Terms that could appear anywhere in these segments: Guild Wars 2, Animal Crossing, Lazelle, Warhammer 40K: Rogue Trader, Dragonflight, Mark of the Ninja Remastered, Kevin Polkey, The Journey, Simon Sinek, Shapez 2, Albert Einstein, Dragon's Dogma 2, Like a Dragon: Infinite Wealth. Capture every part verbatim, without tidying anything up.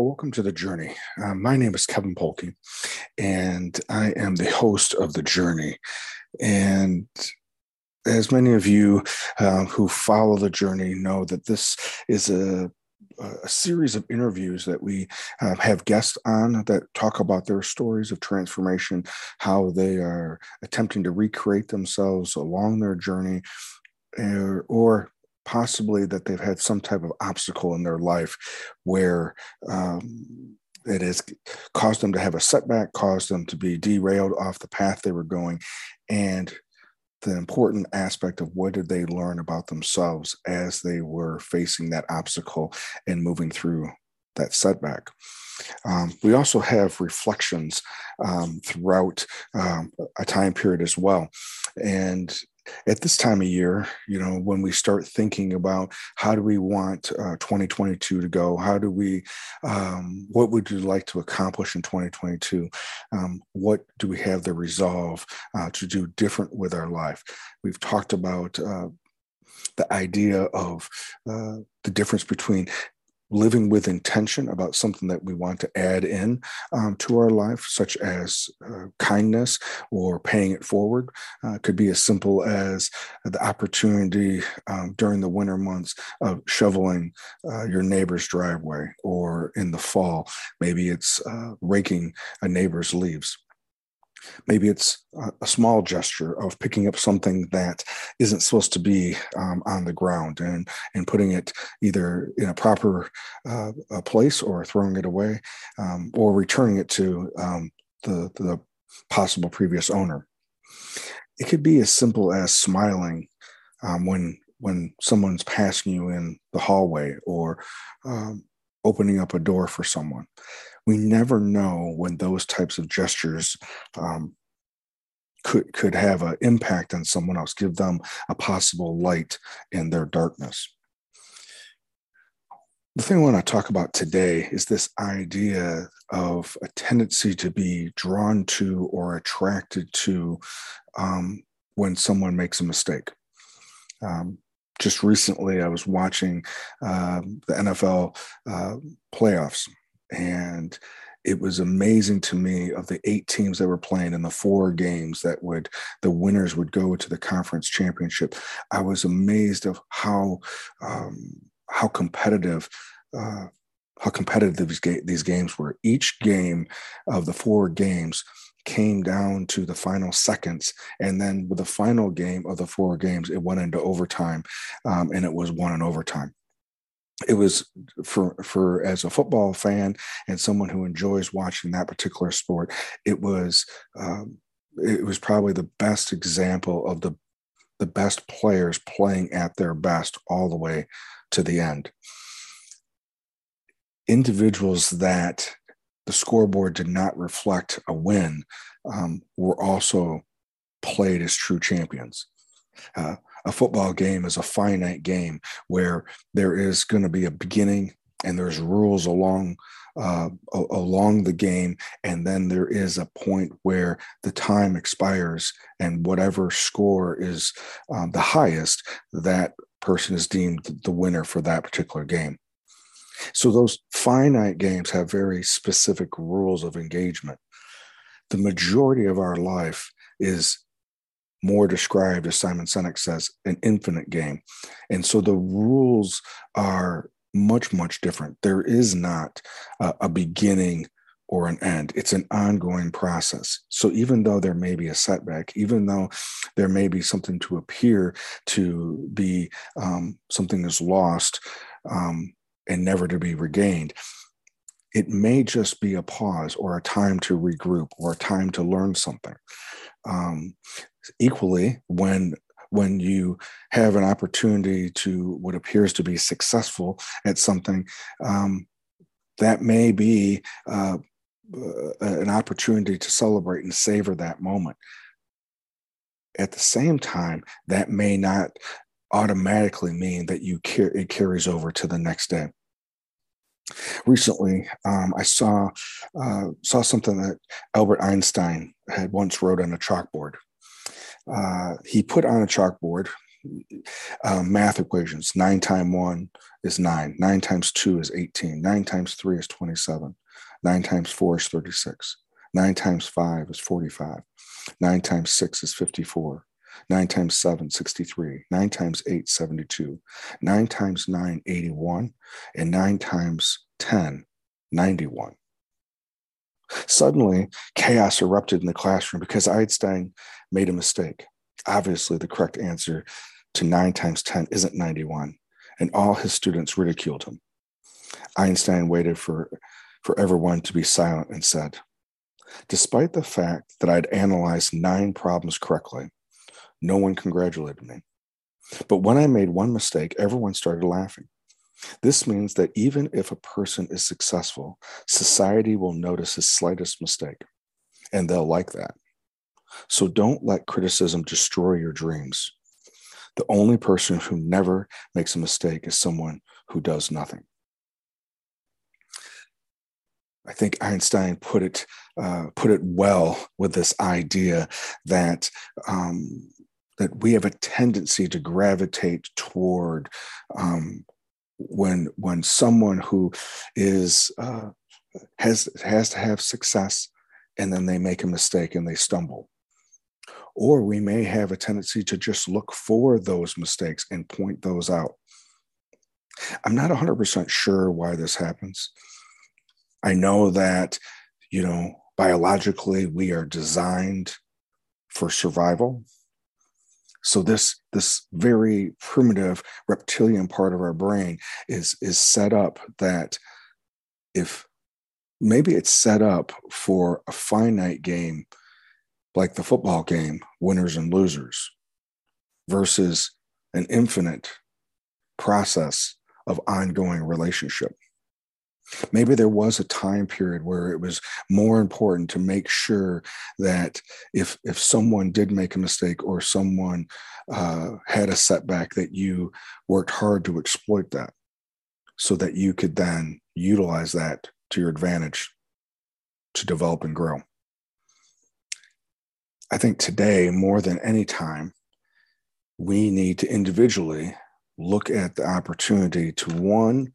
Well, welcome to The Journey. Uh, my name is Kevin Polkey, and I am the host of The Journey. And as many of you uh, who follow The Journey know, that this is a a series of interviews that we uh, have guests on that talk about their stories of transformation, how they are attempting to recreate themselves along their journey, or, or possibly that they've had some type of obstacle in their life where um, it has caused them to have a setback, caused them to be derailed off the path they were going, and the important aspect of what did they learn about themselves as they were facing that obstacle and moving through that setback. Um, we also have reflections um, throughout um, a time period as well. And at this time of year, you know, when we start thinking about how do we want uh, twenty twenty-two to go, how do we, um, what would you like to accomplish in twenty twenty-two? Um, what do we have the resolve uh, to do different with our life? We've talked about uh, the idea of uh, the difference between living with intention about something that we want to add in um, to our life, such as uh, kindness or paying it forward. Uh, it could be as simple as the opportunity um, during the winter months of shoveling uh, your neighbor's driveway, or in the fall, maybe it's uh, raking a neighbor's leaves. Maybe it's a small gesture of picking up something that isn't supposed to be um, on the ground and, and putting it either in a proper uh, a place, or throwing it away, um, or returning it to um, the, the possible previous owner. It could be as simple as smiling um, when, when someone's passing you in the hallway, or um, opening up a door for someone. We never know when those types of gestures um, could could have an impact on someone else, give them a possible light in their darkness. The thing I want to talk about today is this idea of a tendency to be drawn to or attracted to um, when someone makes a mistake. Um, just recently, I was watching uh, the N F L uh, playoffs. And it was amazing to me, of the eight teams that were playing and the four games that would, the winners would go to the conference championship. I was amazed of how, um, how competitive, uh, how competitive these, ga- these games were. Each game of the four games came down to the final seconds. And then with the final game of the four games, it went into overtime, um, and it was won in overtime. It was for, for as a football fan and someone who enjoys watching that particular sport, it was um, it was probably the best example of the the best players playing at their best all the way to the end. Individuals that the scoreboard did not reflect a win um, were also played as true champions. Uh, A football game is a finite game where there is going to be a beginning, and there's rules along uh, along the game, and then there is a point where the time expires, and whatever score is um, the highest, that person is deemed the winner for that particular game. So those finite games have very specific rules of engagement. The majority of our life is more described, as Simon Sinek says, an infinite game. And so the rules are much, much different. There is not a, a beginning or an end. It's an ongoing process. So even though there may be a setback, even though there may be something to appear to be um, something is lost um, and never to be regained, it may just be a pause, or a time to regroup, or a time to learn something. Um, equally, when when you have an opportunity to what appears to be successful at something, um, that may be uh, an opportunity to celebrate and savor that moment. At the same time, that may not automatically mean that you car- it carries over to the next day. Recently, um, I saw uh, saw something that Albert Einstein had once wrote on a chalkboard. Uh, he put on a chalkboard uh, math equations. Nine times one is nine. Nine times two is eighteen. Nine times three is twenty-seven. Nine times four is thirty-six. Nine times five is forty-five. Nine times six is fifty-four. Nine times seven, sixty-three. Nine times eight, seventy-two. Nine times nine, eighty-one. And nine times ten, ninety-one. Suddenly, chaos erupted in the classroom because Einstein made a mistake. Obviously, the correct answer to nine times ten isn't ninety-one, and all his students ridiculed him. Einstein waited for, for everyone to be silent and said, "Despite the fact that I'd analyzed nine problems correctly, no one congratulated me. But when I made one mistake, everyone started laughing. This means that even if a person is successful, society will notice his slightest mistake, and they'll like that. So don't let criticism destroy your dreams. The only person who never makes a mistake is someone who does nothing." I think Einstein put it uh, put it well with this idea that um, that we have a tendency to gravitate toward um, when when someone who is uh, has has to have success, and then they make a mistake and they stumble. Or we may have a tendency to just look for those mistakes and point those out. I'm not one hundred percent sure why this happens. I know that, you know, biologically we are designed for survival. So this, this very primitive reptilian part of our brain is, is set up that if maybe it's set up for a finite game, like the football game, winners and losers, versus an infinite process of ongoing relationship. Maybe there was a time period where it was more important to make sure that if if someone did make a mistake or someone uh, had a setback, that you worked hard to exploit that so that you could then utilize that to your advantage to develop and grow. I think today, more than any time, we need to individually look at the opportunity to, one,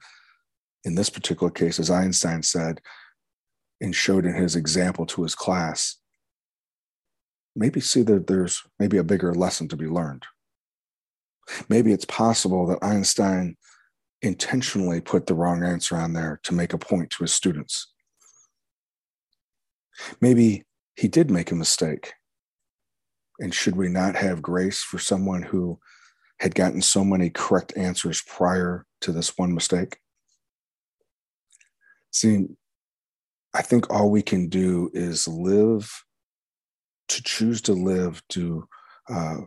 in this particular case, as Einstein said and showed in his example to his class, maybe see that there's maybe a bigger lesson to be learned. Maybe it's possible that Einstein intentionally put the wrong answer on there to make a point to his students. Maybe he did make a mistake. And should we not have grace for someone who had gotten so many correct answers prior to this one mistake? See, I think all we can do is live, to choose to live to uh,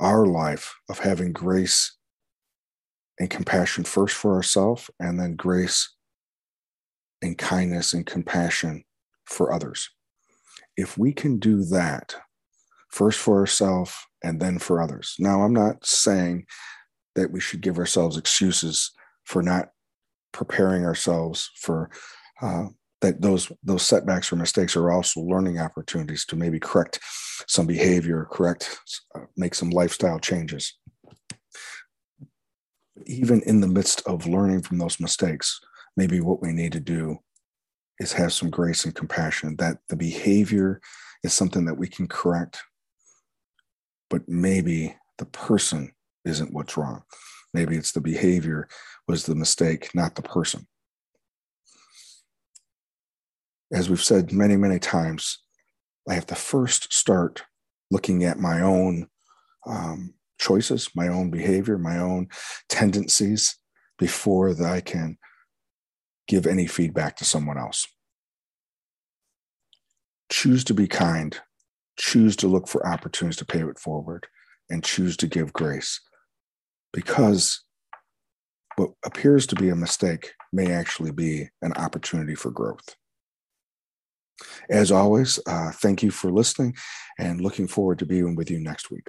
our life of having grace and compassion first for ourselves, and then grace and kindness and compassion for others. If we can do that, first for ourselves and then for others. Now, I'm not saying that we should give ourselves excuses for not preparing ourselves for uh, that those those setbacks or mistakes are also learning opportunities to maybe correct some behavior, correct, uh, make some lifestyle changes. Even in the midst of learning from those mistakes, maybe what we need to do is have some grace and compassion that the behavior is something that we can correct, but maybe the person isn't what's wrong. Maybe it's the behavior was the mistake, not the person. As we've said many, many times, I have to first start looking at my own um, choices, my own behavior, my own tendencies before that I can give any feedback to someone else. Choose to be kind, choose to look for opportunities to pay it forward, and choose to give grace. Because what appears to be a mistake may actually be an opportunity for growth. As always, uh, thank you for listening and looking forward to being with you next week.